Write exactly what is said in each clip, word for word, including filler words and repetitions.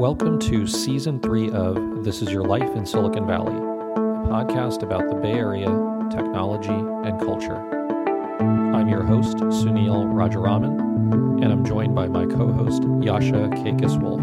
Welcome to Season three of This Is Your Life in Silicon Valley, a podcast about the Bay Area, technology, and culture. I'm your host, Sunil Rajaraman, and I'm joined by my co-host, Yasha Kekis-Wolf.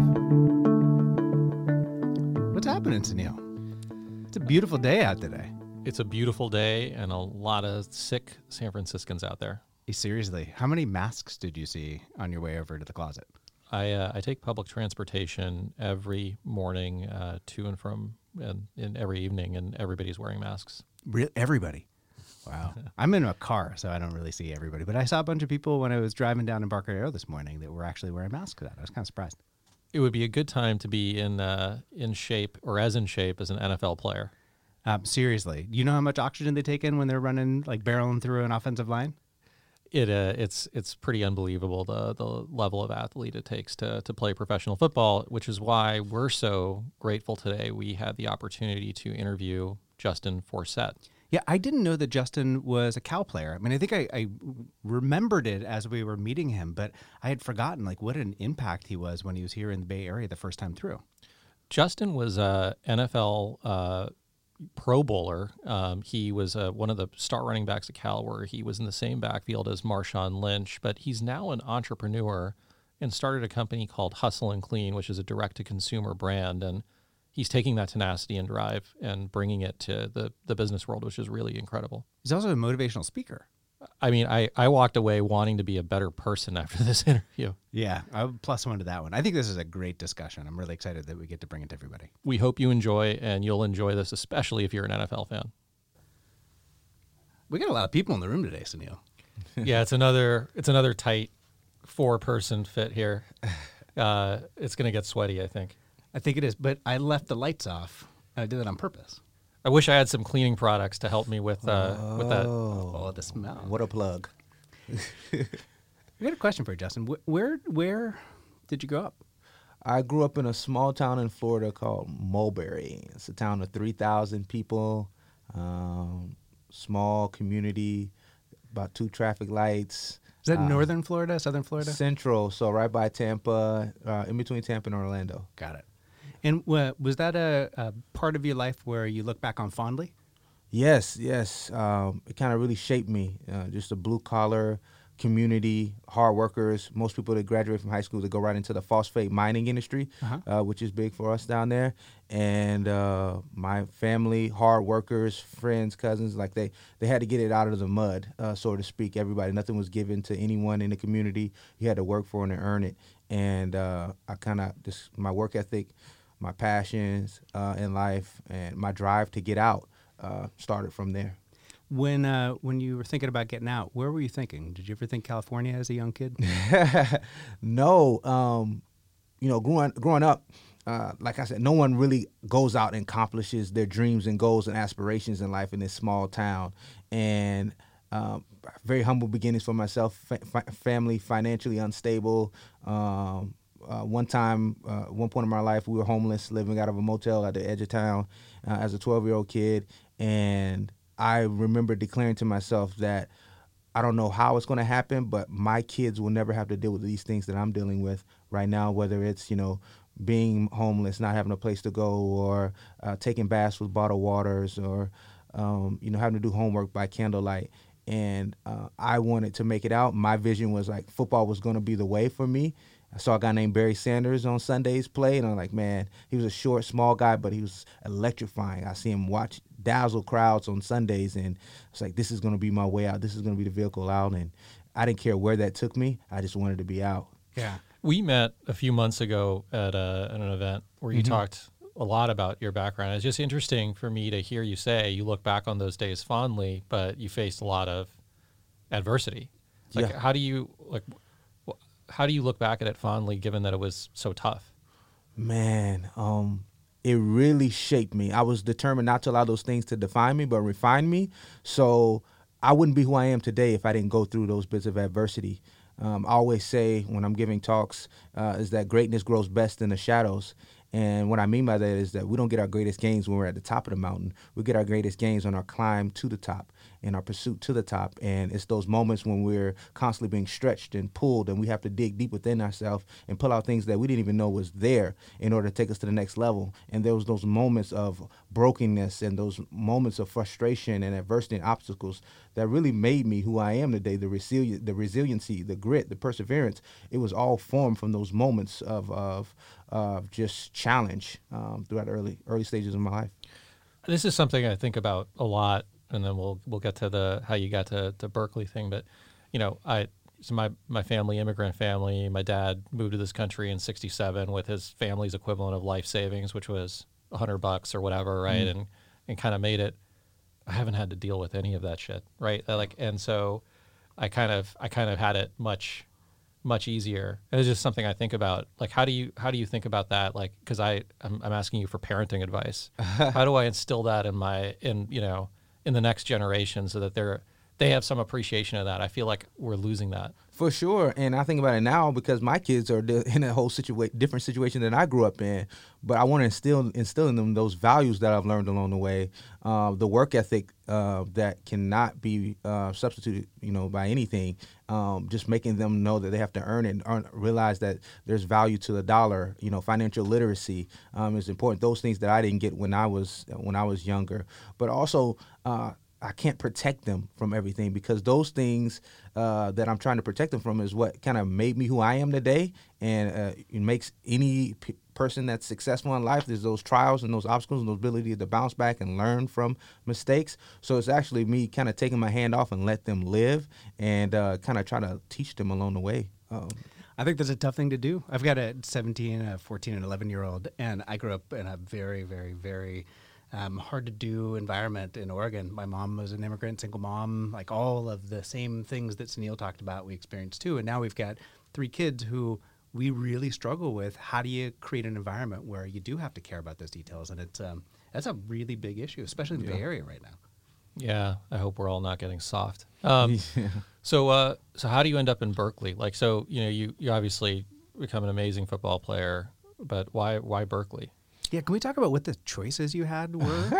What's happening, Sunil? It's a beautiful day out today. It's a beautiful day and a lot of sick San Franciscans out there. Hey, seriously, how many masks did you see on your way over to the closet? I, uh, I take public transportation every morning uh, to and from and, and every evening, and everybody's wearing masks. Really? Everybody? Wow. I'm in a car, so I don't really see everybody. But I saw a bunch of people when I was driving down Embarcadero this morning that were actually wearing masks. I was kind of surprised. It would be a good time to be in uh, in shape or as in shape as an N F L player. Um, seriously. You know how much oxygen they take in when they're running, like barreling through an offensive line? It uh, it's it's pretty unbelievable the the level of athlete it takes to to play professional football, which is why we're so grateful today. We had the opportunity to interview Justin Forsett. Yeah, I didn't know that Justin was a Cal player. I mean, I think I, I remembered it as we were meeting him, but I had forgotten like what an impact he was when he was here in the Bay Area the first time through. Justin was a N F L uh, Pro Bowler. Um, he was uh, one of the star running backs at Cal, where he was in the same backfield as Marshawn Lynch, but he's now an entrepreneur and started a company called Hustle and Clean, which is a direct-to-consumer brand, and he's taking that tenacity and drive and bringing it to the, the business world, which is really incredible. He's also a motivational speaker. I mean, I, I walked away wanting to be a better person after this interview. Yeah, I'll plus one to that one. I think this is a great discussion. I'm really excited that we get to bring it to everybody. We hope you enjoy, and you'll enjoy this, especially if you're an N F L fan. We got a lot of people in the room today, Sunil. Yeah, it's another it's another tight four-person fit here. Uh, it's going to get sweaty, I think. I think it is, but I left the lights off, and I did it on purpose. I wish I had some cleaning products to help me with uh, oh, with that. Oh, the smell! What a plug! I got a question for you, Justin. Where where did you grow up? I grew up in a small town in Florida called Mulberry. It's a town of three thousand people, um, small community, about two traffic lights. Is that uh, northern Florida, southern Florida? Central, so right by Tampa, uh, in between Tampa and Orlando. Got it. And uh, was that a, a part of your life where you look back on fondly? Yes, yes. Um, it kind of really shaped me. Uh, just a blue-collar community, hard workers. Most people that graduate from high school that go right into the phosphate mining industry, uh-huh. uh, which is big for us down there. And uh, my family, hard workers, friends, cousins, like they, they had to get it out of the mud, uh, so to speak. Everybody, nothing was given to anyone in the community. You had to work for it and earn it. And uh, I kind of just my work ethic. My passions uh, in life and my drive to get out uh, started from there. When uh, when you were thinking about getting out, where were you thinking? Did you ever think California as a young kid? No. Um, you know, growing growing up, uh, like I said, no one really goes out and accomplishes their dreams and goals and aspirations in life in this small town. And um, very humble beginnings for myself, fa- family financially unstable, um, Uh, one time, uh, one point in my life, we were homeless, living out of a motel at the edge of town uh, as a twelve-year-old kid. And I remember declaring to myself that I don't know how it's going to happen, but my kids will never have to deal with these things that I'm dealing with right now, whether it's, you know, being homeless, not having a place to go, or uh, taking baths with bottled waters, or, um, you know, having to do homework by candlelight. And uh, I wanted to make it out. My vision was like football was going to be the way for me. I saw a guy named Barry Sanders on Sundays play, and I'm like, man, he was a short, small guy, but he was electrifying. I see him watch dazzle crowds on Sundays, and it's like, this is going to be my way out. This is going to be the vehicle out, and I didn't care where that took me. I just wanted to be out. Yeah. We met a few months ago at, a, at an event where you mm-hmm. talked a lot about your background. It's just interesting for me to hear you say you look back on those days fondly, but you faced a lot of adversity. Like, yeah. How do you – like? How do you look back at it fondly, given that it was so tough? Man, um, it really shaped me. I was determined not to allow those things to define me, but refine me. So I wouldn't be who I am today if I didn't go through those bits of adversity. Um, I always say when I'm giving talks uh, is that greatness grows best in the shadows. And what I mean by that is that we don't get our greatest gains when we're at the top of the mountain. We get our greatest gains on our climb to the top and our pursuit to the top. And it's those moments when we're constantly being stretched and pulled and we have to dig deep within ourselves and pull out things that we didn't even know was there in order to take us to the next level. And there was those moments of brokenness and those moments of frustration and adversity and obstacles that really made me who I am today, the resili- the resiliency, the grit, the perseverance. It was all formed from those moments of of, of just challenge um, throughout early early stages of my life. This is something I think about a lot, and then we'll we'll get to the how you got to the Berkeley thing. But you know, I so my my family, immigrant family. My dad moved to this country in sixty-seven with his family's equivalent of life savings, which was a hundred bucks or whatever, right? Mm. And and kind of made it. I haven't had to deal with any of that shit, right? I like, and so I kind of I kind of had it much much easier. And it's just something I think about. Like, how do you how do you think about that? Like, because I I'm, I'm asking you for parenting advice. How do I instill that in my in you know. in the next generation so that they're they have some appreciation of that? I feel like we're losing that. For sure. And I think about it now because my kids are in a whole situa- different situation than I grew up in. But I want to instill, instill in them those values that I've learned along the way, uh, the work ethic uh, that cannot be uh, substituted, you know, by anything. Um, just making them know that they have to earn it and earn, realize that there's value to the dollar. You know, financial literacy um, is important. Those things that I didn't get when I was when I was younger. But also, uh, I can't protect them from everything because those things uh, that I'm trying to protect them from is what kind of made me who I am today, and uh, it makes any p- person that's successful in life. There's those trials and those obstacles and those ability to bounce back and learn from mistakes. So it's actually me kind of taking my hand off and let them live and uh, kind of try to teach them along the way. Um, I think that's a tough thing to do. I've got a seventeen, a fourteen, and eleven-year-old, and I grew up in a very, very, very Um, hard to do environment in Oregon. My mom was an immigrant, single mom, like all of the same things that Sunil talked about we experienced too. And now we've got three kids who we really struggle with. How do you create an environment where you do have to care about those details? And it's um, that's a really big issue, especially in the yeah. Bay Area right now. Yeah, I hope we're all not getting soft. Um, yeah. So uh, so how do you end up in Berkeley? Like, so, you know, you, you obviously become an amazing football player, but why why Berkeley? Yeah, can we talk about what the choices you had were?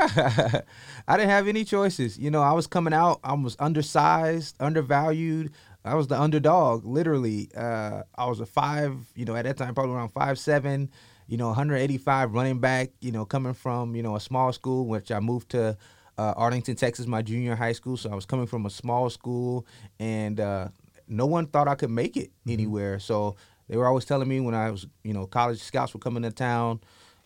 I didn't have any choices. You know, I was coming out. I was undersized, undervalued. I was the underdog, literally. Uh, I was a five, you know, at that time, probably around five seven, you know, one eighty-five running back, you know, coming from, you know, a small school, which I moved to uh, Arlington, Texas, my junior high school. So I was coming from a small school, and uh, no one thought I could make it mm-hmm. anywhere. So they were always telling me when I was, you know, college scouts were coming to town,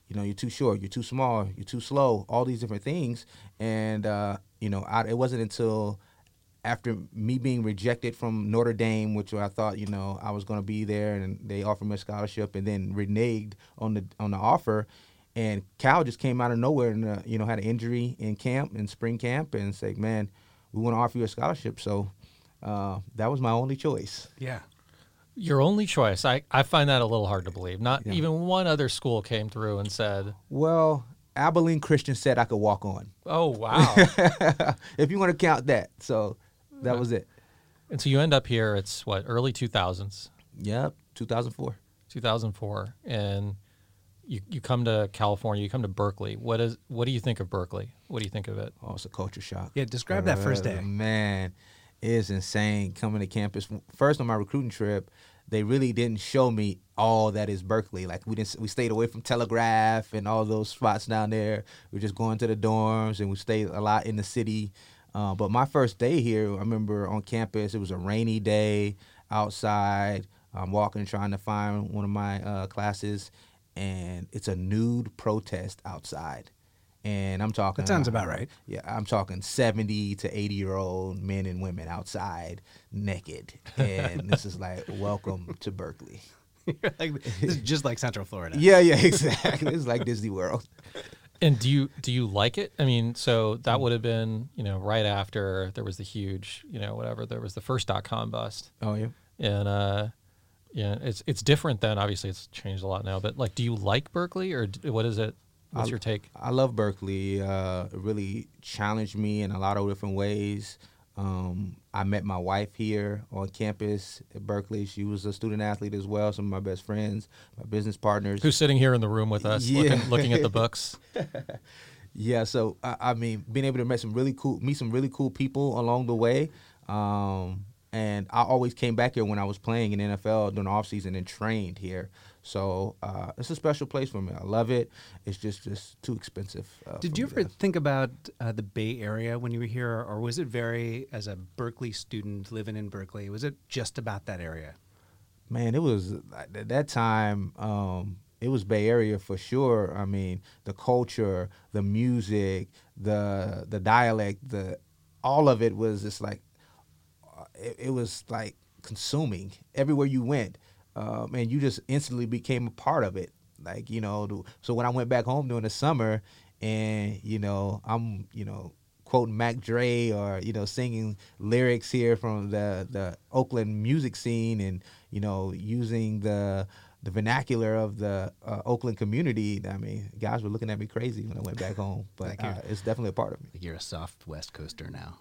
you know, you're too short, you're too small, you're too slow, all these different things. And, uh, you know, I, it wasn't until after me being rejected from Notre Dame, which I thought, you know, I was going to be there, and they offered me a scholarship and then reneged on the on the offer. And Cal just came out of nowhere and, uh, you know, had an injury in camp, in spring camp, and said, man, we want to offer you a scholarship. So uh, that was my only choice. Yeah. Your only choice. I, I find that a little hard to believe. Not yeah. even one other school came through and said, well, Abilene Christian said I could walk on. Oh, wow. If you want to count that. So that yeah. was it. And so you end up here. It's what, early two thousands? Yep, two thousand four. two thousand four. And you you come to California, you come to Berkeley. What is what do you think of Berkeley? What do you think of it? Oh, it's a culture shock. Yeah, describe uh, that first day. Man. It's insane coming to campus. First on my recruiting trip, they really didn't show me all that is Berkeley. Like we didn't, we stayed away from Telegraph and all those spots down there. We were just going to the dorms, and we stayed a lot in the city. Uh, but my first day here, I remember on campus, it was a rainy day outside. I'm walking, trying to find one of my uh, classes, and it's a nude protest outside. And I'm talking. That sounds about right. Yeah, I'm talking seventy to eighty year old men and women outside naked. And this is like, welcome to Berkeley. You're like, this is just like Central Florida. Yeah, yeah, exactly. It's like Disney World. And do you do you like it? I mean, so that would have been, you know, right after there was the huge, you know, whatever, there was the first dot com bust. Oh yeah. And uh yeah, it's it's different then. Obviously it's changed a lot now, but like, do you like Berkeley, or what is it? What's your take? I, I love Berkeley. Uh, it really challenged me in a lot of different ways. Um, I met my wife here on campus at Berkeley. She was a student athlete as well. Some of my best friends, my business partners. Who's sitting here in the room with us, yeah. looking, looking at the books. Yeah, so, I, I mean, being able to meet some really cool, meet some really cool people along the way. Um, and I always came back here when I was playing in the N F L during the offseason and trained here. So uh, it's a special place for me. I love it. It's just, just too expensive. Uh, Did you ever think about uh, the Bay Area when you were here, or was it very, as a Berkeley student living in Berkeley, was it just about that area? Man, it was, at that time, um, it was Bay Area for sure. I mean, the culture, the music, the the dialect, the all of it was just like, it, it was like consuming everywhere you went. Um, and you just instantly became a part of it. Like, you know, so when I went back home during the summer and, you know, I'm, you know, quoting Mac Dre or, you know, singing lyrics here from the, the Oakland music scene and, you know, using the the vernacular of the uh, Oakland community. I mean, guys were looking at me crazy when I went back home, but uh, it's definitely a part of me. You're a soft West Coaster now.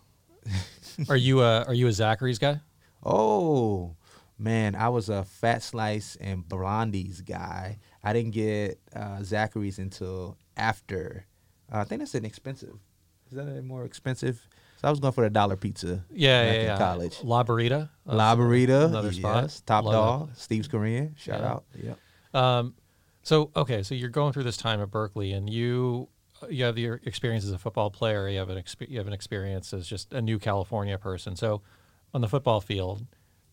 Are you a, are you a Zachary's guy? Oh, man, I was a Fat Slice and Blondie's guy. I didn't get uh, Zachary's until after. Uh, I think that's inexpensive. Is that any more expensive? So I was going for the dollar pizza. Yeah, back yeah, in yeah. college. La Burrita. La Burrita. Another spot. Yes, top Love dog. It. Steve's Korean. Shout yeah. out. Yeah. Um, so, okay, so you're going through this time at Berkeley, and you you have your experience as a football player. You have an exp- you have an experience as just a new California person. So on the football field,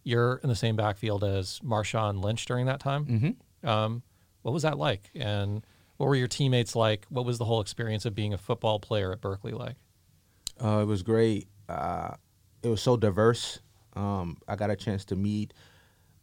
you're in the same backfield as Marshawn Lynch during that time. Mm-hmm. Um, what was that like? And what were your teammates like? What was the whole experience of being a football player at Berkeley like? Uh, it was great. Uh, it was so diverse. Um, I got a chance to meet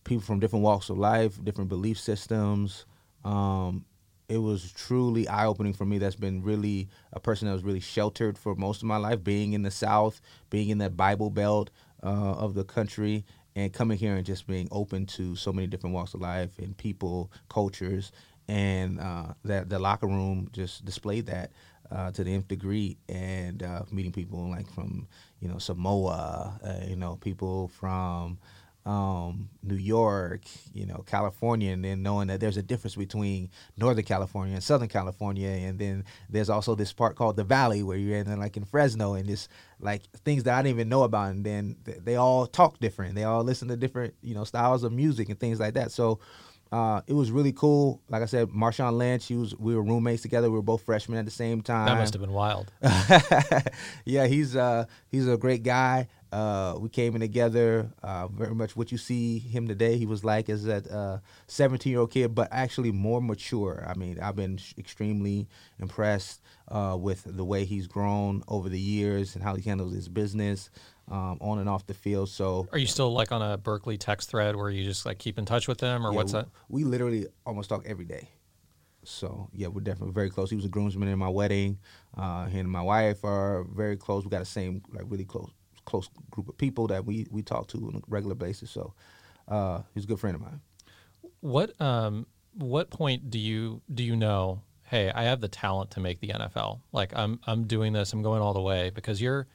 people from different walks of life, different belief systems. Um, it was truly eye-opening for me. That's been really a person that was really sheltered for most of my life, being in the South, being in that Bible Belt uh, of the country, and coming here and just being open to so many different walks of life and people, cultures, and uh, that the locker room just displayed that uh, to the nth degree. And uh, meeting people like from, you know, Samoa, uh, you know, people from um, New York, you know, California, and then knowing that there's a difference between Northern California and Southern California, and then there's also this part called the Valley where you're in, like in Fresno, and this like things that I didn't even know about, and then th- they all talk different, they all listen to different, you know, styles of music and things like that. So uh, it was really cool. Like I said, Marshawn Lynch, he was, we were roommates together. We were both freshmen at the same time. That must have been wild. Yeah, he's uh, he's a great guy. Uh, we came in together, uh, very much what you see him today. He was like as that uh, seventeen-year-old kid, but actually more mature. I mean, I've been sh- extremely impressed uh, with the way he's grown over the years and how he handles his business um, on and off the field. So, are you still like on a Berkeley text thread where you just like keep in touch with him, or yeah, what's we, that? We literally almost talk every day. So, yeah, we're definitely very close. He was a groomsman in my wedding. Uh, he and my wife are very close. We got the same, like really close. close group of people that we, we talk to on a regular basis. So uh, he's a good friend of mine. What um what point do you do you know, hey, I have the talent to make the N F L? Like I'm I'm doing this, I'm going all the way, because you're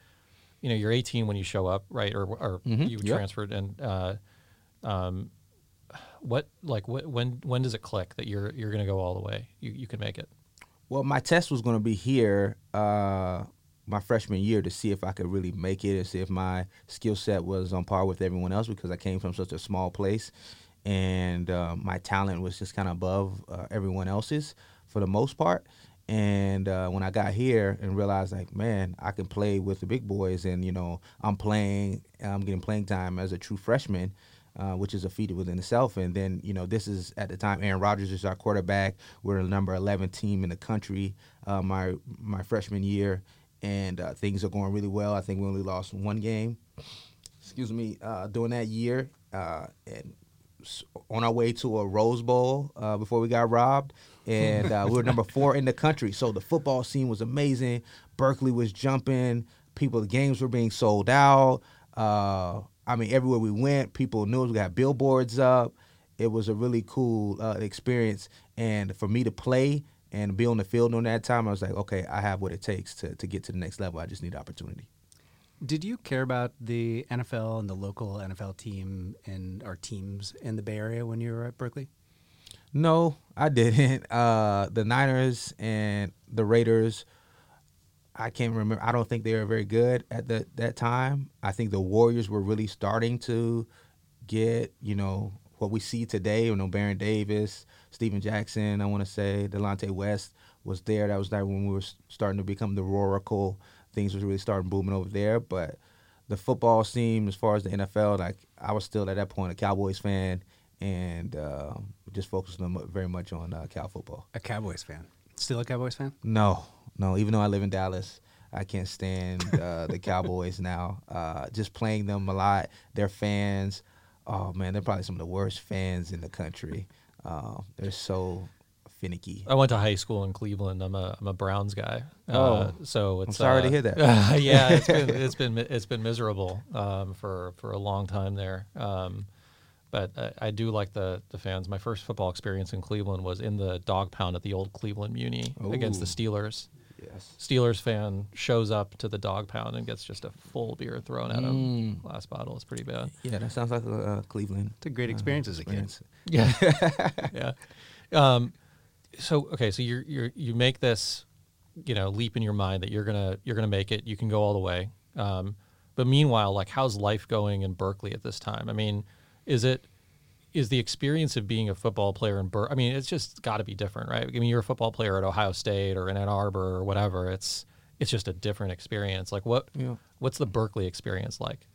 you know, you're eighteen when you show up, right? Or or mm-hmm. you yep. transferred, and uh, um what like what when when does it click that you're you're gonna go all the way? You you can make it. Well, my test was gonna be here uh my freshman year to see if I could really make it and see if my skill set was on par with everyone else, because I came from such a small place, and uh, my talent was just kind of above uh, everyone else's for the most part. And uh, when I got here and realized, like, man, I can play with the big boys, and, you know, I'm playing, I'm getting playing time as a true freshman, Uh, which is a feat within itself. And then, you know, this is at the time Aaron Rodgers is our quarterback. We're the number eleven team in the country uh, my my freshman year. And uh, things are going really well. I think we only lost one game, excuse me, uh, during that year. Uh, and on our way to a Rose Bowl uh, before we got robbed. And uh, we were number four in the country. So the football scene was amazing. Berkeley was jumping. People, the games were being sold out. Uh, I mean, everywhere we went, people knew us. We got billboards up. It was a really cool uh, experience. And for me to play and be on the field during that time, I was like, okay, I have what it takes to, to get to the next level. I just need opportunity. Did you care about the N F L and the local N F L team and our teams in the Bay Area when you were at Berkeley? No, I didn't. Uh, the Niners and the Raiders, I can't remember. I don't think they were very good at the, that time. I think the Warriors were really starting to get, you know, what we see today. You know, Baron Davis, Steven Jackson, I want to say, Delonte West was there. That was like when we were starting to become the Roracle. Things was really starting booming over there. But the football scene, as far as the N F L, like I was still at that point a Cowboys fan. And uh, just focusing very much on uh, Cal football. A Cowboys fan? Still a Cowboys fan? No, no. Even though I live in Dallas, I can't stand uh, the Cowboys now. Uh, just playing them a lot. Their fans, oh man, they're probably some of the worst fans in the country. Uh, they're so finicky. I went to high school in Cleveland. I'm a I'm a Browns guy. Oh, uh, so it's, I'm sorry uh, to hear that. Uh, yeah, it's been it's been it's been miserable um, for for a long time there. Um, But I, I do like the, the fans. My first football experience in Cleveland was in the dog pound at the old Cleveland Muni Ooh. Against the Steelers. Yes. Steelers fan shows up to the dog pound and gets just a full beer thrown at him. Mm. Last bottle is pretty bad. Yeah, that sounds like uh, Cleveland. It's a great experience uh, as a kid. Yeah, yeah. Um, so okay, so you you you make this, you know, leap in your mind that you're gonna you're gonna make it. You can go all the way. Um, but meanwhile, like, how's life going in Berkeley at this time? I mean. Is it, is the experience of being a football player in Berkeley? I mean, it's just got to be different, right? I mean, you're a football player at Ohio State or in Ann Arbor or whatever. It's it's just a different experience. Like, what yeah. what's the Berkeley experience like?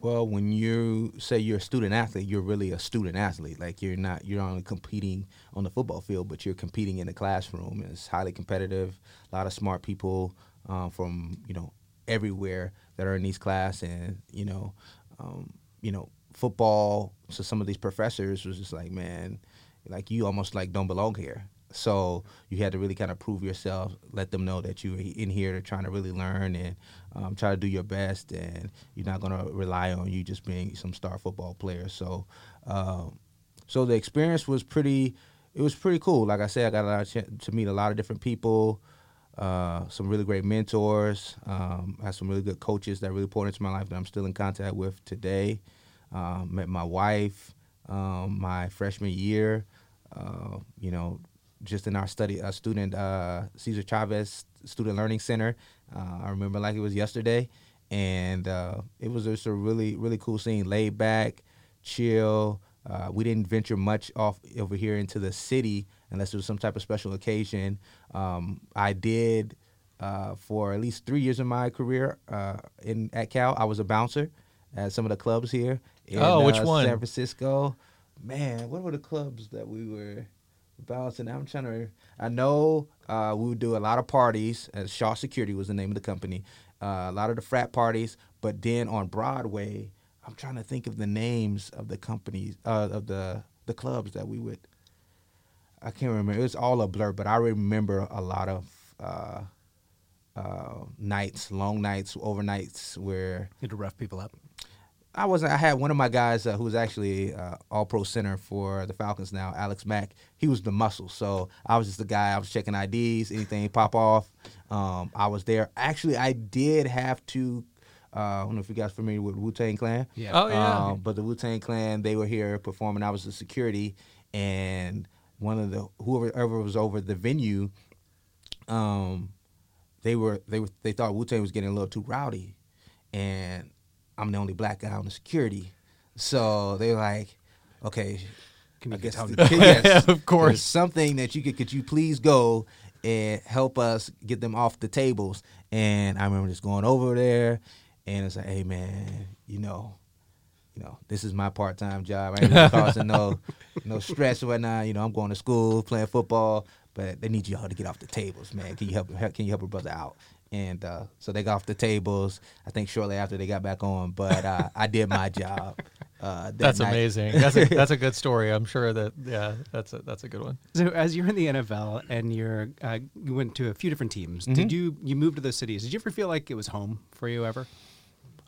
Well, when you say you're a student athlete, you're really a student athlete. Like, you're not you're only competing on the football field, but you're competing in the classroom. It's highly competitive. A lot of smart people um, from you know everywhere that are in these class, and you know um, you know. football, so some of these professors was just like, man, like, you almost like don't belong here. So you had to really kind of prove yourself, let them know that you were in here trying to really learn and um, try to do your best, and you're not going to rely on you just being some star football player. So um, so the experience was pretty, it was pretty cool. Like I said, I got a lot of chance to meet a lot of different people, uh, some really great mentors, um, I had some really good coaches that really poured into my life that I'm still in contact with today. Um, met my wife um, my freshman year, uh, you know, just in our study, a student, uh, Cesar Chavez Student Learning Center. Uh, I remember like it was yesterday. And uh, it was just a really, really cool scene, laid back, chill. Uh, we didn't venture much off over here into the city unless it was some type of special occasion. Um, I did, uh, for at least three years of my career uh, in at Cal, I was a bouncer at some of the clubs here in oh, which uh, one? San Francisco. Man, what were the clubs that we were bouncing? I'm trying to. I know uh, we would do a lot of parties. Uh, Shaw Security was the name of the company. Uh, a lot of the frat parties, but then on Broadway, I'm trying to think of the names of the companies uh, of the the clubs that we would. I can't remember. It was all a blur, but I remember a lot of. Uh, Uh, nights, long nights, overnights, where you had to rough people up. I wasn't. I had one of my guys uh, who was actually uh, all-pro center for the Falcons now, Alex Mack. He was the muscle, so I was just the guy. I was checking I Ds, anything pop off. Um, I was there. Actually, I did have to. Uh, I don't know if you guys are familiar with Wu-Tang Clan. Yeah. Oh yeah. Um, but the Wu-Tang Clan, they were here performing. I was the security, and one of the whoever, whoever was over the venue. Um. They were they were they thought Wu-Tang was getting a little too rowdy, and I'm the only black guy on the security, so they were like, okay, can I guess how to yes, of course something that you could could you please go and help us get them off the tables. And I remember just going over there, and it's like, hey man, you know, you know this is my part time job. I ain't really causing no no stress or whatnot. You know, I'm going to school, playing football. But they need y'all to get off the tables, man. Can you help? Can you help a brother out? And uh, so they got off the tables. I think shortly after they got back on. But uh, I did my job. Uh, that that's night. Amazing. That's a, that's a good story. I'm sure that yeah, that's a that's a good one. So as you're in the N F L and you're uh, you went to a few different teams. Mm-hmm. Did you you moved to those cities? Did you ever feel like it was home for you ever?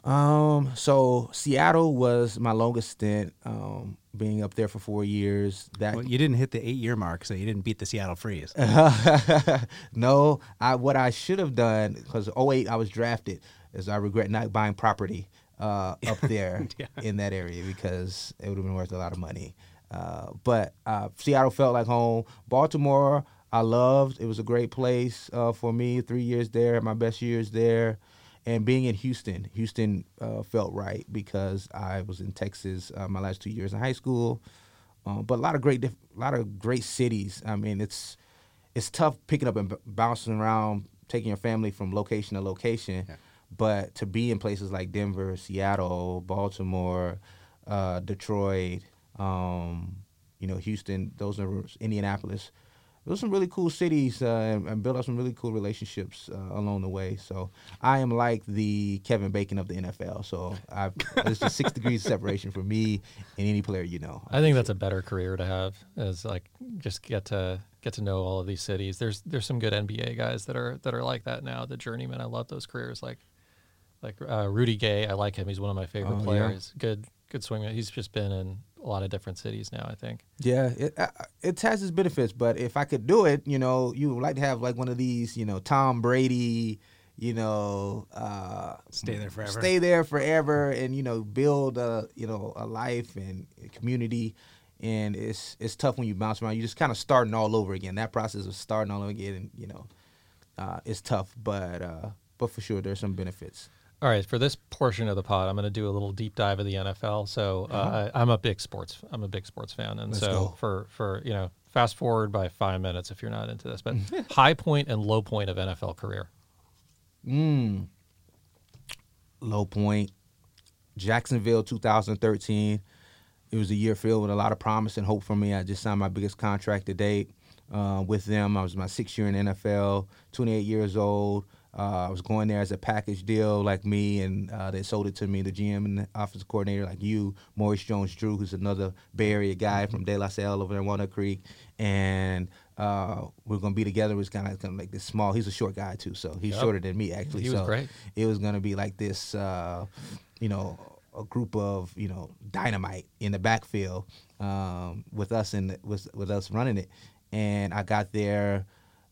Um. So Seattle was my longest stint. Um. Being up there for four years. That well, you didn't hit the eight-year mark, so you didn't beat the Seattle Freeze. No, I, what I should have done, because oh eight I was drafted. is I regret not buying property uh, up there yeah. in that area, because it would have been worth a lot of money. Uh, but uh, Seattle felt like home. Baltimore, I loved. It was a great place uh, for me. Three years there, my best years there. And being in Houston, Houston uh, felt right because I was in Texas uh, my last two years in high school. Uh, but a lot of great, diff- a lot of great cities. I mean, it's it's tough picking up and b- bouncing around, taking your family from location to location. Yeah. But to be in places like Denver, Seattle, Baltimore, uh, Detroit, um, you know, Houston, those are Indianapolis. Those are some really cool cities, uh, and, and built up some really cool relationships uh, along the way. So I am like the Kevin Bacon of the N F L. So I've, it's just six degrees of separation for me and any player you know. I think that's a better career to have, is like just get to get to know all of these cities. There's there's some good N B A guys that are that are like that now. The journeyman, I love those careers. Like like uh, Rudy Gay, I like him. He's one of my favorite oh, players. Yeah. Good good swingman. He's just been in a lot of different cities now, I think. Yeah, it it has its benefits, but if I could do it, you know, you would like to have like one of these, you know, Tom Brady, you know, uh, stay there forever, stay there forever, and you know, build a you know a life and a community. And it's it's tough when you bounce around. You're just kind of starting all over again. That process of starting all over again, and you know, uh, it's tough, but uh, but for sure, there's some benefits. All right, for this portion of the pod, I'm going to do a little deep dive of the N F L. So uh, uh-huh. I, I'm a big sports, I'm a big sports fan, and Let's so go. for for you know, fast forward by five minutes if you're not into this, but high point and low point of N F L career. Mm. Low point, Jacksonville, two thousand thirteen. It was a year filled with a lot of promise and hope for me. I just signed my biggest contract to date uh, with them. I was my sixth year in the N F L, twenty-eight years old. Uh, I was going there as a package deal like me, and uh, they sold it to me, the G M and the offensive coordinator like you, Maurice Jones-Drew, who's another Bay Area guy from De La Salle over there in Walnut Creek. And uh, we're going to be together. It's kind of going to make this small. He's a short guy, too, so he's yep. shorter than me, actually. He was so great. It was going to be like this, uh, you know, a group of, you know, dynamite in the backfield um, with us and with, with us running it. And I got there.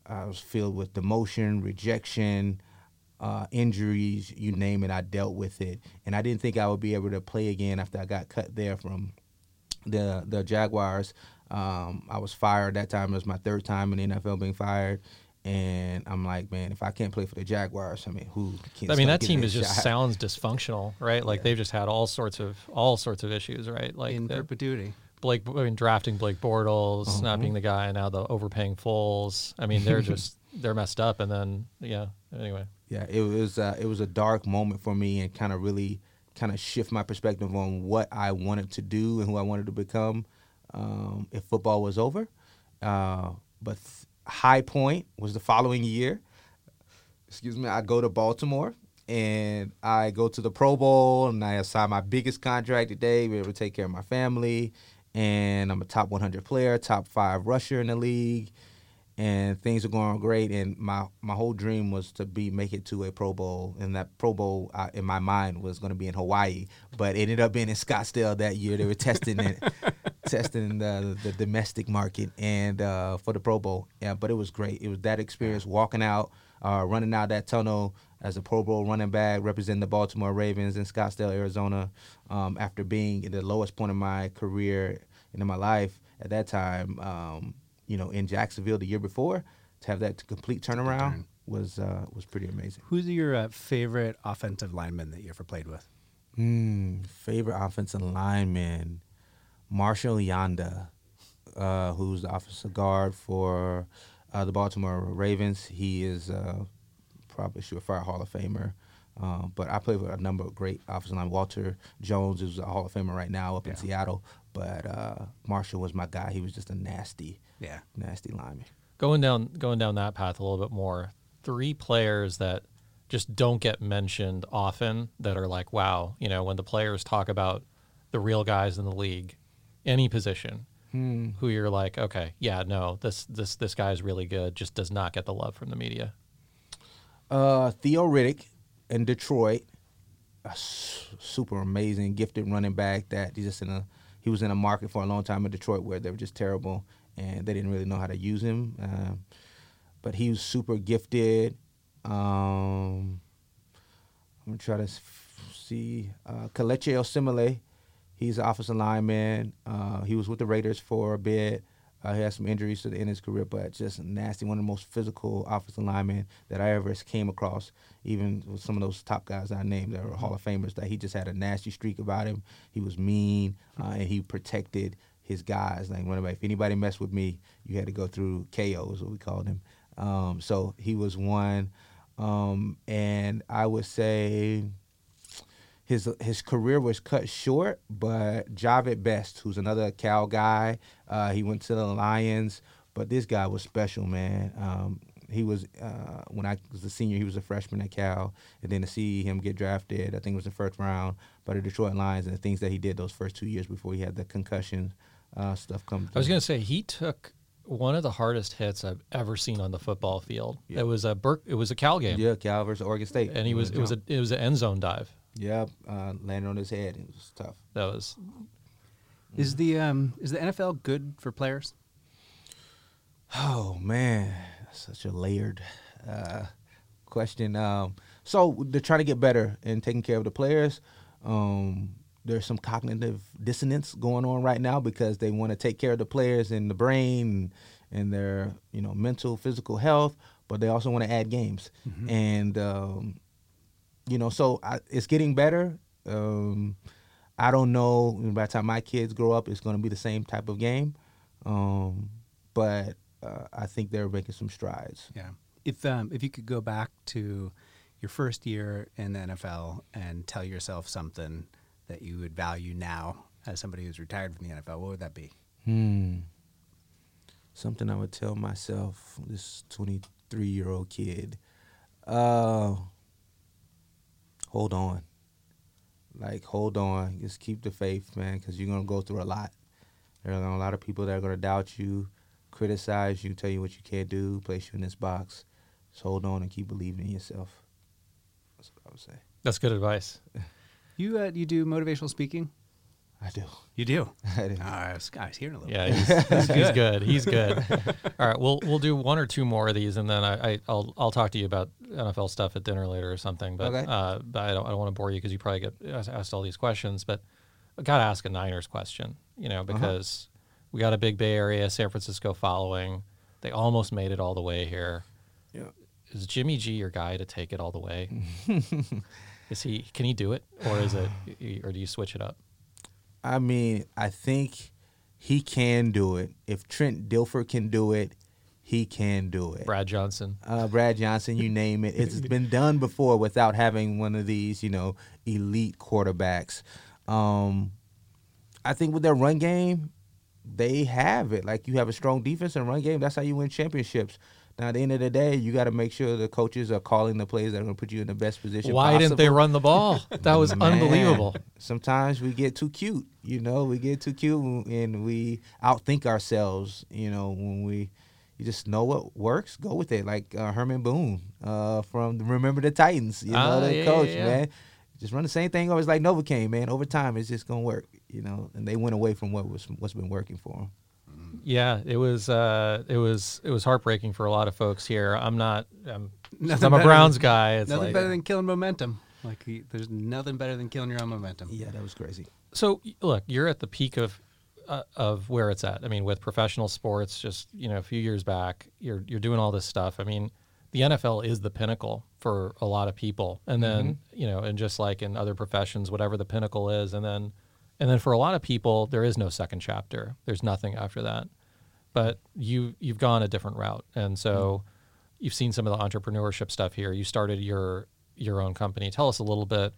I was filled with demotion, rejection, uh, injuries, you name it. I dealt with it. And I didn't think I would be able to play again after I got cut there from the the Jaguars. Um, I was fired that time. It was my third time in the N F L being fired. And I'm like, man, if I can't play for the Jaguars, I mean, who can't? I mean, that team is just shot? Sounds dysfunctional, right? Like yeah. they've just had all sorts of all sorts of issues, right? Like in perpetuity. Blake, I mean, drafting Blake Bortles, mm-hmm. not being the guy, and now the overpaying Foles. I mean, they're just they're messed up. And then yeah, anyway. Yeah, it was uh, it was a dark moment for me, and kind of really kind of shift my perspective on what I wanted to do and who I wanted to become um, if football was over. Uh, but th- high point was the following year. Excuse me, I go to Baltimore. And I go to the Pro Bowl, and I sign my biggest contract today. Be able to take care of my family, and I'm a top one hundred player, top five rusher in the league, and things are going great. And my, my whole dream was to be make it to a Pro Bowl, and that Pro Bowl uh, in my mind was going to be in Hawaii, but it ended up being in Scottsdale that year. They were testing it, testing the, the domestic market and uh, for the Pro Bowl. Yeah, but it was great. It was that experience walking out, uh, running out that tunnel. As a Pro Bowl running back, representing the Baltimore Ravens in Scottsdale, Arizona, um, after being at the lowest point of my career and in my life at that time, um, you know, in Jacksonville the year before, to have that complete turnaround was uh, was pretty amazing. Who's your uh, favorite offensive lineman that you ever played with? Mm, favorite offensive lineman, Marshall Yanda, uh, who's the offensive guard for uh, the Baltimore Ravens. He is. Uh, Probably surefire Hall of Famer, um, but I played with a number of great offensive linemen. Walter Jones is a Hall of Famer right now up yeah. in Seattle, but uh, Marshall was my guy. He was just a nasty, yeah, nasty lineman. Going down, going down that path a little bit more. Three players that just don't get mentioned often that are like, wow, you know, when the players talk about the real guys in the league, any position, hmm. who you're like, okay, yeah, no, this this this guy is really good. Just does not get the love from the media. Uh, Theo Riddick in Detroit, a su- super amazing, gifted running back that he's just in a he was in a market for a long time in Detroit where they were just terrible and they didn't really know how to use him. Um, but he was super gifted. Um, I'm going to try to see. Uh, Kelechi Osemele, he's an offensive lineman. Uh, he was with the Raiders for a bit. Uh, he had some injuries to the end of his career, but just nasty. One of the most physical offensive linemen that I ever came across, even with some of those top guys I named that were Hall of Famers, that he just had a nasty streak about him. He was mean, uh, and he protected his guys. Like, if anybody messed with me, you had to go through K O, is what we called him. Um, so he was one. Um, and I would say his his career was cut short, but Javed Best, who's another Cal guy, uh, he went to the Lions, but this guy was special, man. Um, he was, uh, when I was a senior, he was a freshman at Cal, and then to see him get drafted, I think it was the first round, by the Detroit Lions, and the things that he did those first two years before he had the concussion uh, stuff come through. I was going to say, he took one of the hardest hits I've ever seen on the football field. Yeah. It was a Burke, it was a Cal game. Yeah, Cal versus Oregon State. And he was it was a it was an end zone dive. Yeah, uh, landed on his head. It was tough. That was. Is the um is the N F L good for players? Oh man, that's such a layered uh, question. Um, so they're trying to get better in taking care of the players. Um, There's some cognitive dissonance going on right now because they want to take care of the players and the brain and their, you know, mental, physical health, but they also want to add games. Mm-hmm. And, um, you know, so I, it's getting better. Um, I don't know. By the time my kids grow up, it's going to be the same type of game. Um, but uh, I think they're making some strides. Yeah. If um, if you could go back to your first year in the N F L and tell yourself something that you would value now as somebody who's retired from the N F L, what would that be? Hmm. Something I would tell myself, this twenty-three-year-old kid, uh, hold on. Like, hold on. Just keep the faith, man, because you're going to go through a lot. There are a lot of people that are going to doubt you, criticize you, tell you what you can't do, place you in this box. Just hold on and keep believing in yourself. That's what I would say. That's good advice. You uh, you do motivational speaking? I do. You do? I do. All right, this guy's hearing a little yeah, bit. Yeah, he's, he's good. He's good. All right, we'll we'll do one or two more of these, and then I, I I'll I'll talk to you about N F L stuff at dinner later or something. But okay. uh, I don't I don't want to bore you because you probably get asked all these questions. But I gotta ask a Niners question, you know, because uh-huh. we got a big Bay Area, San Francisco following. They almost made it all the way here. Yeah. Is Jimmy G your guy to take it all the way? Is he? Can he do it, or is it, or do you switch it up? I mean, I think he can do it. If Trent Dilfer can do it, he can do it. Brad Johnson, uh, Brad Johnson, you name it. It's been done before without having one of these, you know, elite quarterbacks. Um, I think with their run game, they have it. Like, you have a strong defense and run game. That's how you win championships. Now, at the end of the day, you got to make sure the coaches are calling the plays that are going to put you in the best position Why possible. Didn't they run the ball? That was Man, unbelievable. Sometimes we get too cute, you know. We get too cute and we outthink ourselves, you know, when we you just know what works, go with it. Like uh, Herman Boone uh, from Remember the Titans, you know, uh, the yeah, coach, yeah. man. Just run the same thing. Always like Novocaine, man. Over time, it's just going to work, you know. And they went away from what was what's been working for them. Yeah, it was uh, it was it was heartbreaking for a lot of folks here. I'm not I'm, I'm a Browns than, guy. It's nothing like, better than killing momentum. Like there's nothing better than killing your own momentum. Yeah, that was crazy. So look, you're at the peak of uh, of where it's at. I mean, with professional sports, just you know, a few years back, you're you're doing all this stuff. I mean, the N F L is the pinnacle for a lot of people, and then mm-hmm. you know, and just like in other professions, whatever the pinnacle is, and then. And then for a lot of people, there is no second chapter. There's nothing after that. But you, you've gone a different route. And so mm-hmm. you've seen some of the entrepreneurship stuff here. You started your your own company. Tell us a little bit.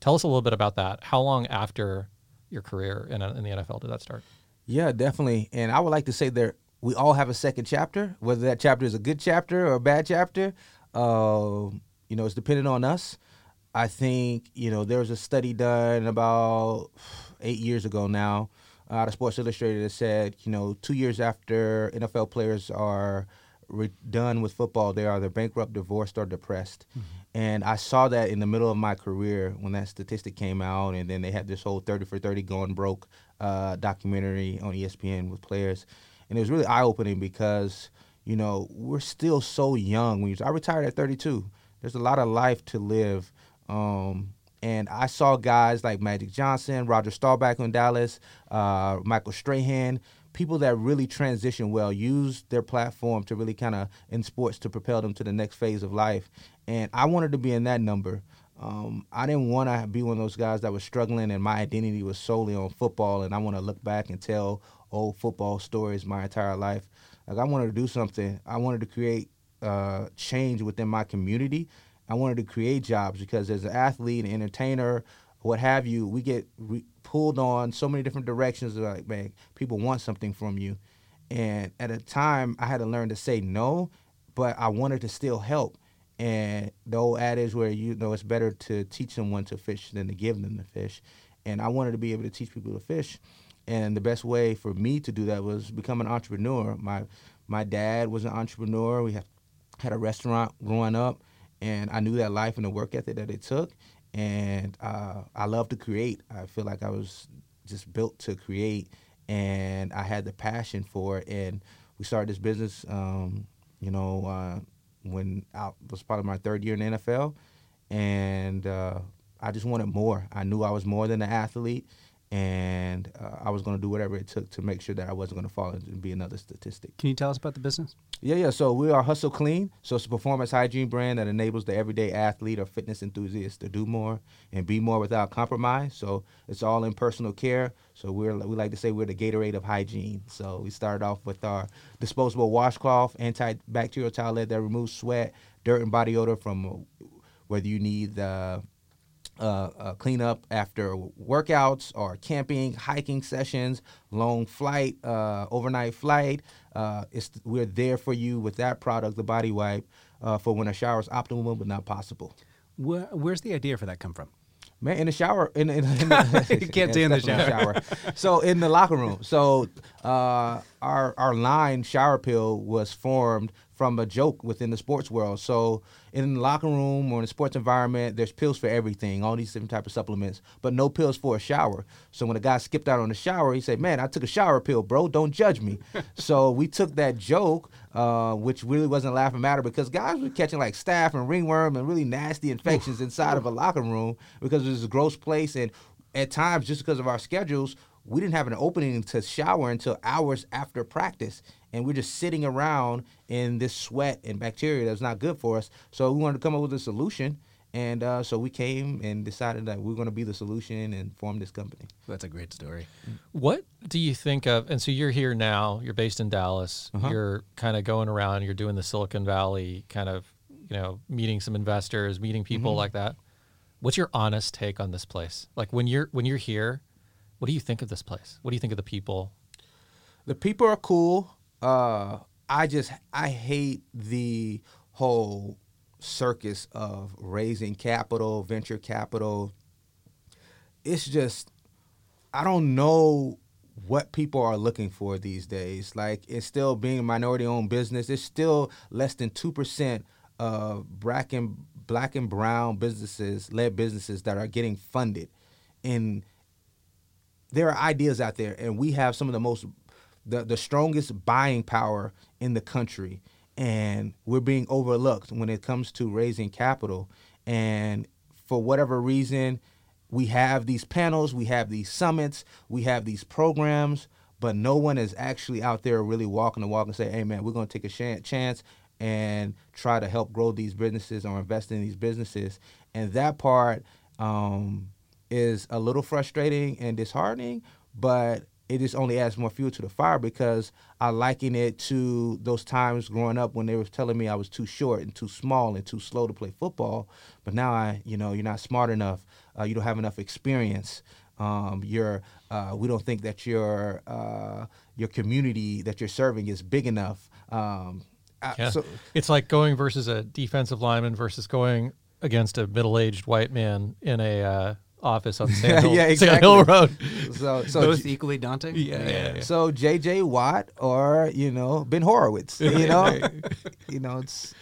Tell us a little bit about that. How long after your career in, in the N F L did that start? Yeah, definitely. And I would like to say there we all have a second chapter, whether that chapter is a good chapter or a bad chapter. Uh, you know, it's dependent on us. I think, you know, there was a study done about eight years ago now out uh, of Sports Illustrated that said, you know, two years after N F L players are re- done with football, they are either bankrupt, divorced, or depressed. Mm-hmm. And I saw that in the middle of my career when that statistic came out, and then they had this whole thirty for thirty Going Broke uh, documentary on E S P N with players. And it was really eye-opening because, you know, we're still so young. I retired at thirty-two. There's a lot of life to live. Um, and I saw guys like Magic Johnson, Roger Staubach in Dallas, uh, Michael Strahan, people that really transition well, use their platform to really kind of, in sports, to propel them to the next phase of life. And I wanted to be in that number. Um, I didn't want to be one of those guys that was struggling and my identity was solely on football and I want to look back and tell old football stories my entire life. Like, I wanted to do something. I wanted to create uh, change within my community. I wanted to create jobs because as an athlete, an entertainer, what have you, we get re- pulled on so many different directions. Like, man, people want something from you. And at a time, I had to learn to say no, but I wanted to still help. And the old adage where, you know, it's better to teach someone to fish than to give them the fish. And I wanted to be able to teach people to fish. And the best way for me to do that was become an entrepreneur. My my dad was an entrepreneur. We had, had a restaurant growing up, and I knew that life and the work ethic that it took. And uh, I love to create. I feel like I was just built to create, and I had the passion for it. And we started this business, um, you know, uh, when I was probably my third year in the N F L, and uh, I just wanted more. I knew I was more than an athlete, and uh, I was going to do whatever it took to make sure that I wasn't going to fall and be another statistic. Can you tell us about the business? Yeah, yeah. So we are Hustle Clean. So it's a performance hygiene brand that enables the everyday athlete or fitness enthusiast to do more and be more without compromise. So it's all in personal care. So we're we like to say we're the Gatorade of hygiene. So we started off with our disposable washcloth, antibacterial towelette that removes sweat, dirt, and body odor from whether you need the Uh, uh, cleanup after workouts or camping, hiking sessions, long flight, uh, overnight flight. Uh, it's, we're there for you with that product, the body wipe, uh, for when a shower is optimal but not possible. Where, where's the idea for that come from? Man, in the shower. In, in, in the, you can't in, in the shower. shower. So in the locker room. So uh, our our line shower pill was formed from a joke within the sports world. So in the locker room or in the sports environment, there's pills for everything, all these different types of supplements, but no pills for a shower. So when a guy skipped out on the shower, he said, man, I took a shower pill, bro. Don't judge me. So we took that joke, uh, which really wasn't a laughing matter because guys were catching like staph and ringworm and really nasty infections inside of a locker room because it was a gross place. And at times, just because of our schedules, we didn't have an opening to shower until hours after practice. And we're just sitting around in this sweat and bacteria that's not good for us. So we wanted to come up with a solution. And uh, so we came and decided that we we're going to be the solution and form this company. That's a great story. What do you think of, and so you're here now, you're based in Dallas, uh-huh. You're kind of going around, you're doing the Silicon Valley kind of, you know, meeting some investors, meeting people mm-hmm. like that. What's your honest take on this place? Like when you're when you're here, what do you think of this place? What do you think of the people? The people are cool. Uh, I just, I hate the whole circus of raising capital, venture capital. It's just, I don't know what people are looking for these days. Like, it's still being a minority-owned business. It's still less than two percent of black and, black and brown businesses, led businesses that are getting funded. And there are ideas out there, and we have some of the most The, the strongest buying power in the country, and we're being overlooked when it comes to raising capital. And for whatever reason, we have these panels, we have these summits, we have these programs, but no one is actually out there really walking the walk and say, hey man, we're going to take a sh- chance and try to help grow these businesses or invest in these businesses. And that part um, is a little frustrating and disheartening, but it just only adds more fuel to the fire because I liken it to those times growing up when they were telling me I was too short and too small and too slow to play football. But now I, you know, you're not smart enough. Uh, you don't have enough experience. Um, you're, uh, we don't think that your uh, your community that you're serving is big enough. Um, yeah. I, so, it's like going versus a defensive lineman versus going against a middle-aged white man in a uh, office on Sand Hill, yeah, exactly. Sand Hill Road. So, so Those equally daunting. Yeah, yeah. yeah, yeah. So J J. Watt or you know Ben Horowitz. You know, you know it's.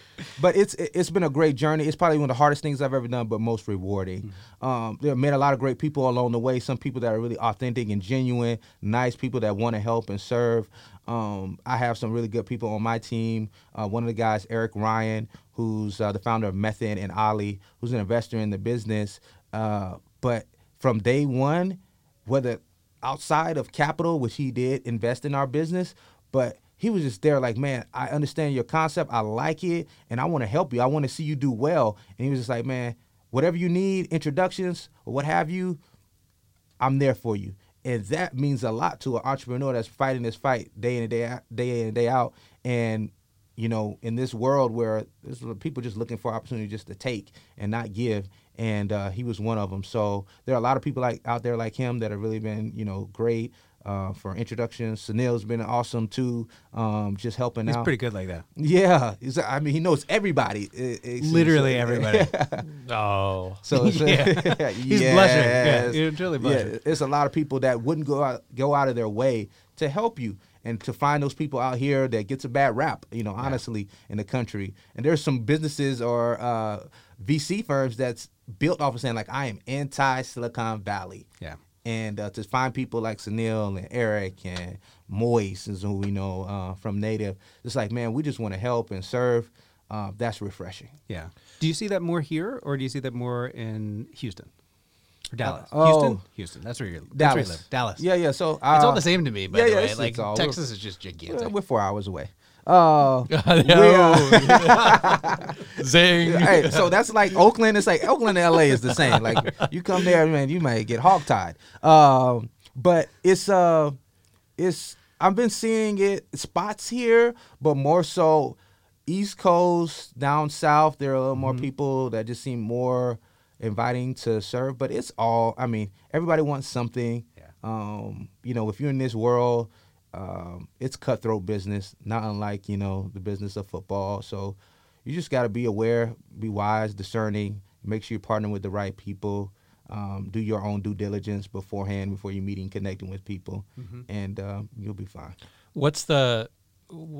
But it's it's been a great journey. It's probably one of the hardest things I've ever done, but most rewarding. Mm-hmm. Um, I've met a lot of great people along the way. Some people that are really authentic and genuine, nice people that want to help and serve. Um, I have some really good people on my team. Uh, one of the guys, Eric Ryan, who's uh, the founder of Method and Ollie, who's an investor in the business. Uh, but from day one, whether outside of capital, which he did invest in our business, but he was just there like, man, I understand your concept. I like it, and I want to help you. I want to see you do well. And he was just like, man, whatever you need, introductions or what have you, I'm there for you. And that means a lot to an entrepreneur that's fighting this fight day in and day out, day in and day out. And, you know, in this world where there's people just looking for opportunity just to take and not give, and uh, he was one of them. So there are a lot of people like out there like him that have really been, you know, great. Uh, for introductions. Sunil's been awesome too, um, just helping He's out. He's pretty good like that. Yeah. He's, I mean, he knows everybody. It, it Literally like, everybody. Yeah. Oh. So it's, yeah. He's yes. blushing. Yeah, he's truly blushing. Yeah, there's a lot of people that wouldn't go out, go out of their way to help you and to find those people out here that gets a bad rap, you know, honestly, yeah. in the country. And there's some businesses or uh, V C firms that's built off of saying, like, I am anti-Silicon Valley. Yeah. And uh, to find people like Sunil and Eric and Moise, is who we know uh, from Native, it's like, man, we just want to help and serve. Uh, that's refreshing. Yeah. Do you see that more here, or do you see that more in Houston? Or Dallas? Uh, oh, Houston? Houston. That's where you live. Dallas. That's where you live. Dallas. Yeah, yeah. So, uh, it's all the same to me, by yeah, the yeah, way. It's, like, it's all, Texas is just gigantic. We're, we're four hours away. Oh, uh, no. Zing. Hey, so that's like Oakland. It's like Oakland and L A is the same. Like, you come there, man, you might get hogtied. Um, but it's, uh, it's, I've been seeing it spots here, but more so East Coast, down South. There are a little more mm-hmm. people that just seem more inviting to serve. But it's all, I mean, everybody wants something. Yeah. Um, you know, if you're in this world, Um, it's cutthroat business, not unlike, you know, the business of football. So you just got to be aware, be wise, discerning, make sure you're partnering with the right people, um, do your own due diligence beforehand before you're meeting, connecting with people, mm-hmm. and um, you'll be fine. What's the,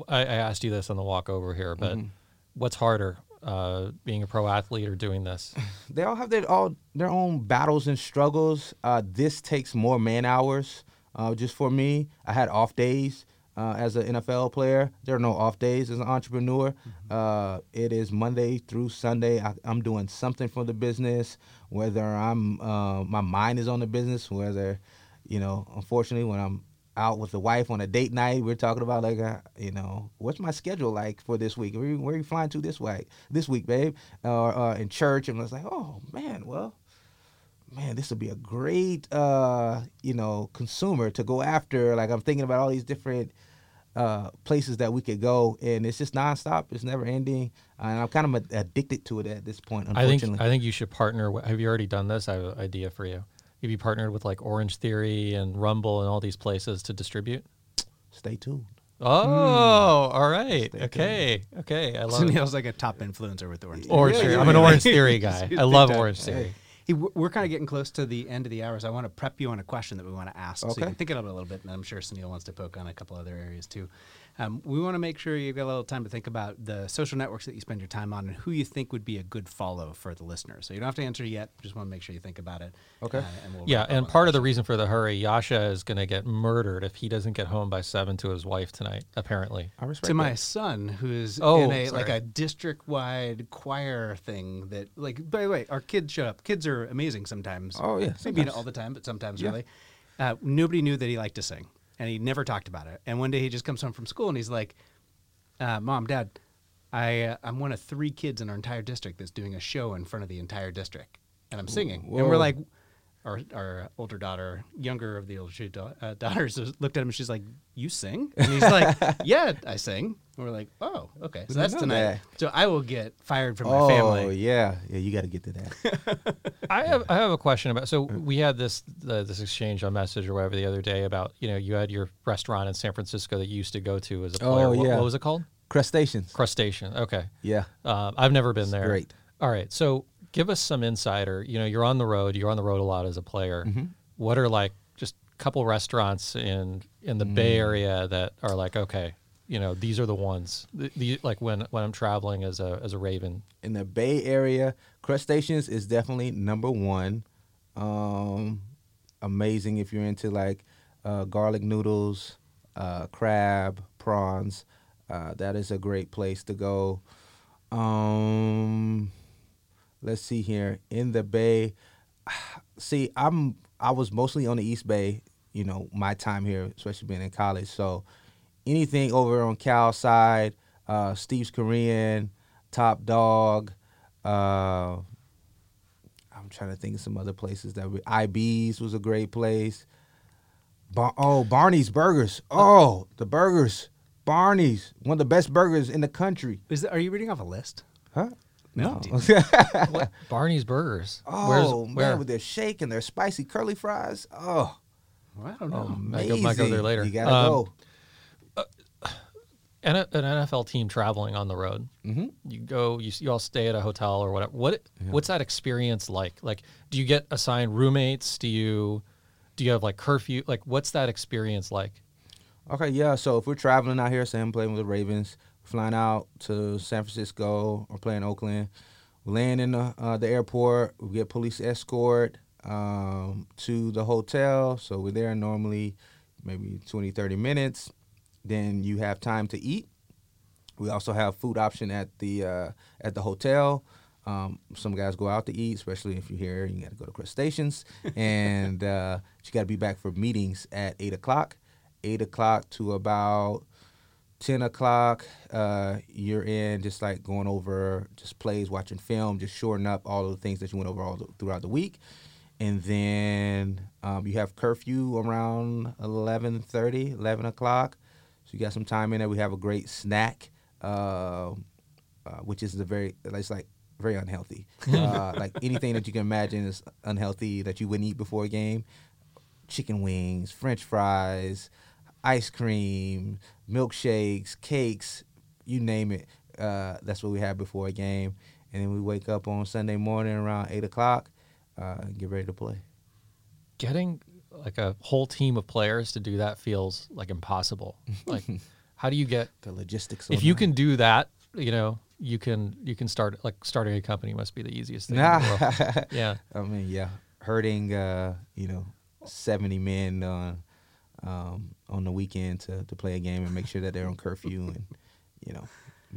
I, I asked you this on the walk over here, but mm-hmm. what's harder, uh, being a pro athlete or doing this? They all have their, all, their own battles and struggles. Uh, this takes more man hours. Uh, just for me, I had off days uh, as an N F L player. There are no off days as an entrepreneur. Mm-hmm. Uh, it is Monday through Sunday. I, I'm doing something for the business, whether I'm uh, my mind is on the business, whether, you know, unfortunately, when I'm out with the wife on a date night, we're talking about, like, uh, you know, what's my schedule like for this week? Where are you, where are you flying to this week, this week, babe? Or uh, uh, in church, and I was like, oh, man, well. Man, this would be a great, uh, you know, consumer to go after. Like, I'm thinking about all these different uh, places that we could go, and it's just nonstop. It's never ending, and I'm kind of addicted to it at this point, unfortunately. I think, I think you should partner. With, have you already done this? I have an idea for you. Have you partnered with, like, Orange Theory and Rumble and all these places to distribute? Stay tuned. Oh, mm. all right. Stay okay. Tuned. Okay. I love it. Sunil's like a top influencer with Orange Theory. Orange yeah, Theory. Yeah, I'm yeah. an Orange Theory guy. I love time. Orange Theory. Hey. Hey, we're kind of getting close to the end of the hour, so I want to prep you on a question that we want to ask. Okay. So you can think about it a little bit, and I'm sure Sunil wants to poke on a couple other areas too. Um, we want to make sure you've got a little time to think about the social networks that you spend your time on and who you think would be a good follow for the listeners. So you don't have to answer yet. Just want to make sure you think about it. Okay. Uh, and we'll yeah, and part of the reason for the hurry, Yasha is going to get murdered if he doesn't get home by seven to his wife tonight, apparently. I respect to that. My son, who is oh, in a sorry. like a district-wide choir thing that, like, by the way, our kids showed up. Kids are amazing sometimes. Oh, yeah. Maybe not all the time, but sometimes yeah. really. Uh, nobody knew that he liked to sing. And he never talked about it. And one day he just comes home from school and he's like, uh, Mom, Dad, I, uh, I'm one of three kids in our entire district that's doing a show in front of the entire district. And I'm singing. Whoa. And we're like, our, our older daughter, younger of the older uh, daughters, looked at him and she's like, you sing? And he's like, yeah, I sing. And we're like, oh, okay. So that's tonight. That. So I will get fired from oh, my family. Oh, yeah. Yeah, you got to get to that. I have I have a question about, so we had this uh, this exchange on Message or whatever the other day about, you know, you had your restaurant in San Francisco that you used to go to as a player. Oh, yeah. What, what was it called? Crustaceans. Crustacean. Okay. Yeah. Um, I've never been it's there. Great. All right. So give us some insider. You know, you're on the road. You're on the road a lot as a player. Mm-hmm. What are like just a couple restaurants in in the mm. Bay Area that are like, okay, you know, these are the ones. The, the, like when, when I'm traveling as a as a Raven in the Bay Area, Crustaceans is definitely number one. Um, amazing if you're into like uh, garlic noodles, uh, crab, prawns. Uh, that is a great place to go. Um, let's see here in the Bay. See, I'm I was mostly on the East Bay. You know, my time here, especially being in college. So anything over on Cal side, uh, Steve's Korean, Top Dog. Uh, I'm trying to think of some other places that we. I B's was a great place. Bar- oh, Barney's Burgers. Oh, the burgers. Barney's, one of the best burgers in the country. Is that, are you reading off a list? Huh? No. no. Barney's Burgers. Oh, Where's, man, where? With their shake and their spicy curly fries. Oh. Well, I don't know. Amazing. I might go there later. You got to um, go. Uh, an, an N F L team traveling on the road. Mm-hmm. You go, you, you all stay at a hotel or whatever. What yeah. What's that experience like? Like, do you get assigned roommates? Do you, do you have, like, curfew? Like, what's that experience like? Okay, yeah, so if we're traveling out here, say I'm playing with the Ravens, flying out to San Francisco or playing Oakland, we land in the, uh, the airport, we get police escort um, to the hotel. So we're there normally maybe twenty, thirty minutes. Then you have time to eat. We also have food option at the uh, at the hotel. Um, some guys go out to eat, especially if you're here, you got to go to Crustaceans. and uh, you got to be back for meetings at eight o'clock. eight o'clock to about ten o'clock, uh, you're in just like going over just plays, watching film, just shoring up all of the things that you went over all the, throughout the week. And then um, you have curfew around eleven thirty, eleven o'clock. So you got some time in there. We have a great snack, uh, uh, which is the very, it's like very unhealthy. uh, like anything that you can imagine is unhealthy that you wouldn't eat before a game. Chicken wings, French fries, ice cream, milkshakes, cakes, you name it. Uh, that's what we had before a game. And then we wake up on Sunday morning around eight o'clock uh, and get ready to play. Getting like a whole team of players to do that feels like impossible. Like, how do you get the logistics? If you can do that, you know, you can you can start like starting a company must be the easiest thing. Nah. In the world. Yeah. I mean, yeah, herding, uh, you know, seventy men uh, um, on the weekend to, to play a game and make sure that they're on curfew and, you know,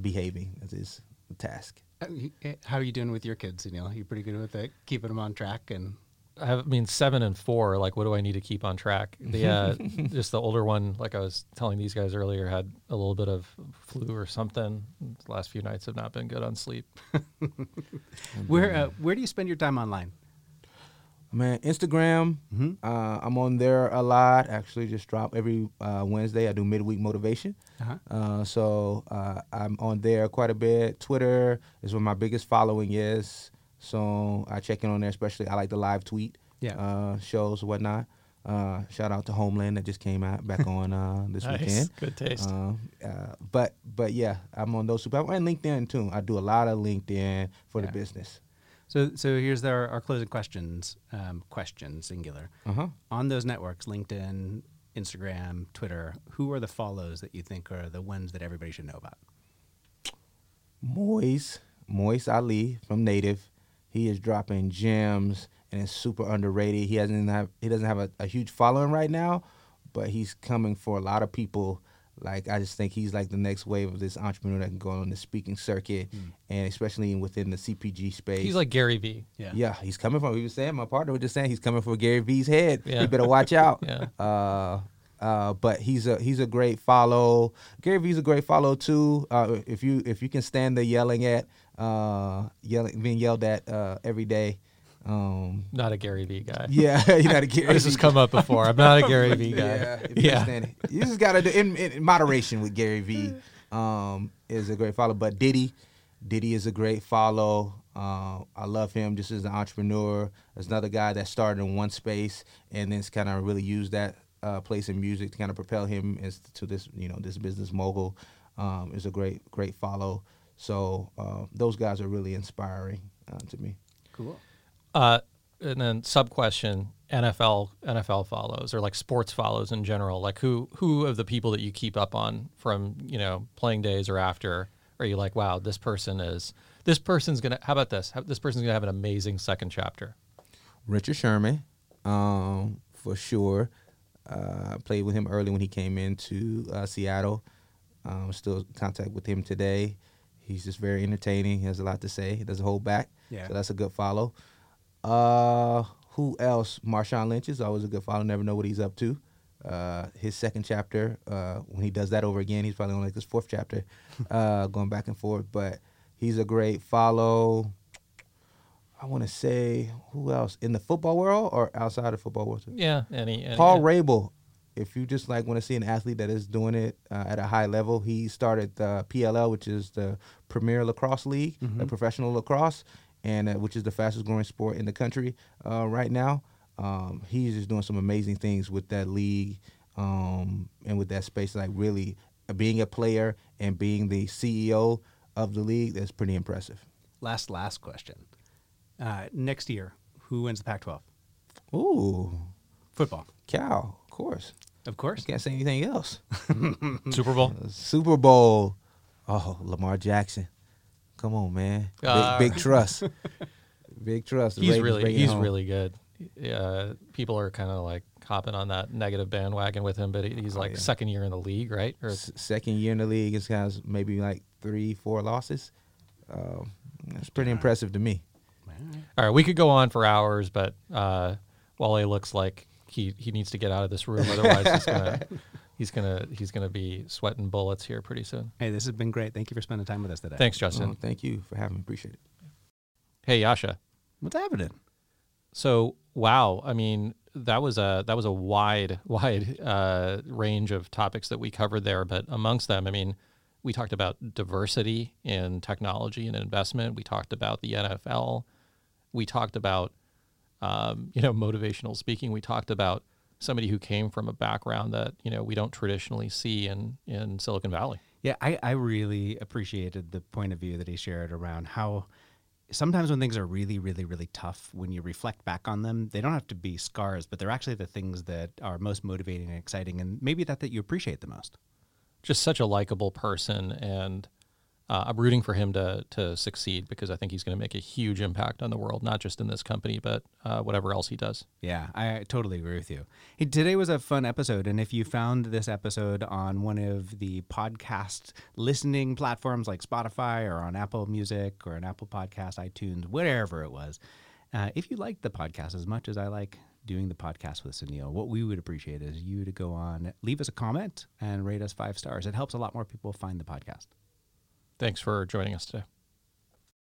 behaving. That is the task. How are you doing with your kids, Sunil? Are you pretty good with it, keeping them on track? And I, have, I mean, seven and four, like, what do I need to keep on track? The uh, just the older one, like I was telling these guys earlier, had a little bit of flu or something. The last few nights have not been good on sleep. Where uh, where do you spend your time online? Man, Instagram, mm-hmm. uh, I'm on there a lot. Actually, just drop every uh, Wednesday. I do midweek motivation. Uh-huh. Uh, so uh, I'm on there quite a bit. Twitter is where my biggest following is. So I check in on there, especially I like the live tweet yeah. uh, shows and whatnot. Uh, shout out to Homeland that just came out back on uh, this nice. Weekend. Good taste. Uh, uh, but, but, yeah, I'm on those super. And LinkedIn, too. I do a lot of LinkedIn for yeah. the business. So so here's the, our, our closing questions, um, question singular. Uh-huh. On those networks, LinkedIn, Instagram, Twitter, who are the follows that you think are the ones that everybody should know about? Moise, Moise Ali from Native. He is dropping gems and is super underrated. He hasn't have, he doesn't have a, a huge following right now, but he's coming for a lot of people. Like, I just think he's like the next wave of this entrepreneur that can go on the speaking circuit, mm. and especially within the C P G space. He's like Gary Vee. Yeah, yeah, he's coming from. We were saying, my partner was just saying, he's coming for Gary Vee's head. Yeah. You better watch out. yeah. Uh, uh, but he's a he's a great follow. Gary Vee's a great follow too. Uh, if you if you can stand the yelling at, uh, yelling being yelled at uh, every day. Um, not a Gary Vee guy. Yeah, you're not a Gary. This has come up before. I'm not a Gary Vee guy. Yeah, if you, yeah. It. You just gotta do in, in moderation with Gary Vee. Um, is a great follow, but Diddy, Diddy is a great follow. Uh, I love him just as an entrepreneur. There's another guy that started in one space and then's kind of really used that uh, place in music to kind of propel him as to this, you know, this business mogul. Um, is a great, great follow. So uh, those guys are really inspiring uh, to me. Cool. Uh, and then sub question: N F L N F L follows, or like sports follows in general. Like who who of the people that you keep up on from, you know, playing days or after, are you like, wow, this person is this person's gonna? How about this? How, this person's gonna have an amazing second chapter. Richard Sherman, um, for sure. Uh, I played with him early when he came into uh, Seattle. Um, still in contact with him today. He's just very entertaining. He has a lot to say. He doesn't hold back. Yeah. So that's a good follow. Uh, who else? Marshawn Lynch is always a good follow. Never know what he's up to. Uh, his second chapter, uh, when he does that over again, he's probably on like his fourth chapter, uh, going back and forth. But he's a great follow. I want to say, who else? In the football world or outside of football world? Yeah. Any, any, Paul any. Rabel. If you just like want to see an athlete that is doing it uh, at a high level, he started the P L L, which is the Premier Lacrosse League, mm-hmm. like professional lacrosse, and uh, which is the fastest growing sport in the country uh, right now. Um, he's just doing some amazing things with that league um, and with that space. Like really being a player and being the C E O of the league, that's pretty impressive. Last last question. Uh, next year, who wins the Pac twelve? Ooh, football. Cal. Of course. Of course. I can't say anything else. Super Bowl. Super Bowl. Oh, Lamar Jackson. Come on, man. Uh, big, big trust. Big trust. He's really he's home. really good. Uh, people are kind of like hopping on that negative bandwagon with him, but he's like oh, yeah. second year in the league, right? Or S- second year in the league is kind of maybe like three, four losses. Um, that's pretty All impressive right. to me. All right, we could go on for hours, but uh, Wale looks like He he needs to get out of this room, otherwise he's gonna he's gonna he's gonna be sweating bullets here pretty soon. Hey, this has been great. Thank you for spending time with us today. Thanks, Justin. Oh, thank you for having me. Appreciate it. Hey, Yasha, what's happening? So wow, I mean that was a that was a wide wide uh, range of topics that we covered there, but amongst them, I mean, we talked about diversity in technology and investment. We talked about the N F L. We talked about Um, you know, motivational speaking. We talked about somebody who came from a background that, you know, we don't traditionally see in, in Silicon Valley. Yeah, I, I really appreciated the point of view that he shared around how sometimes when things are really, really, really tough, when you reflect back on them, they don't have to be scars, but they're actually the things that are most motivating and exciting, and maybe that that you appreciate the most. Just such a likable person, and uh, I'm rooting for him to to succeed because I think he's going to make a huge impact on the world, not just in this company, but uh, whatever else he does. Yeah, I totally agree with you. Hey, today was a fun episode, and if you found this episode on one of the podcast listening platforms like Spotify or on Apple Music or an Apple Podcast, iTunes, whatever it was, uh, if you liked the podcast as much as I like doing the podcast with Sunil, what we would appreciate is you to go on, leave us a comment, and rate us five stars. It helps a lot more people find the podcast. Thanks for joining us today.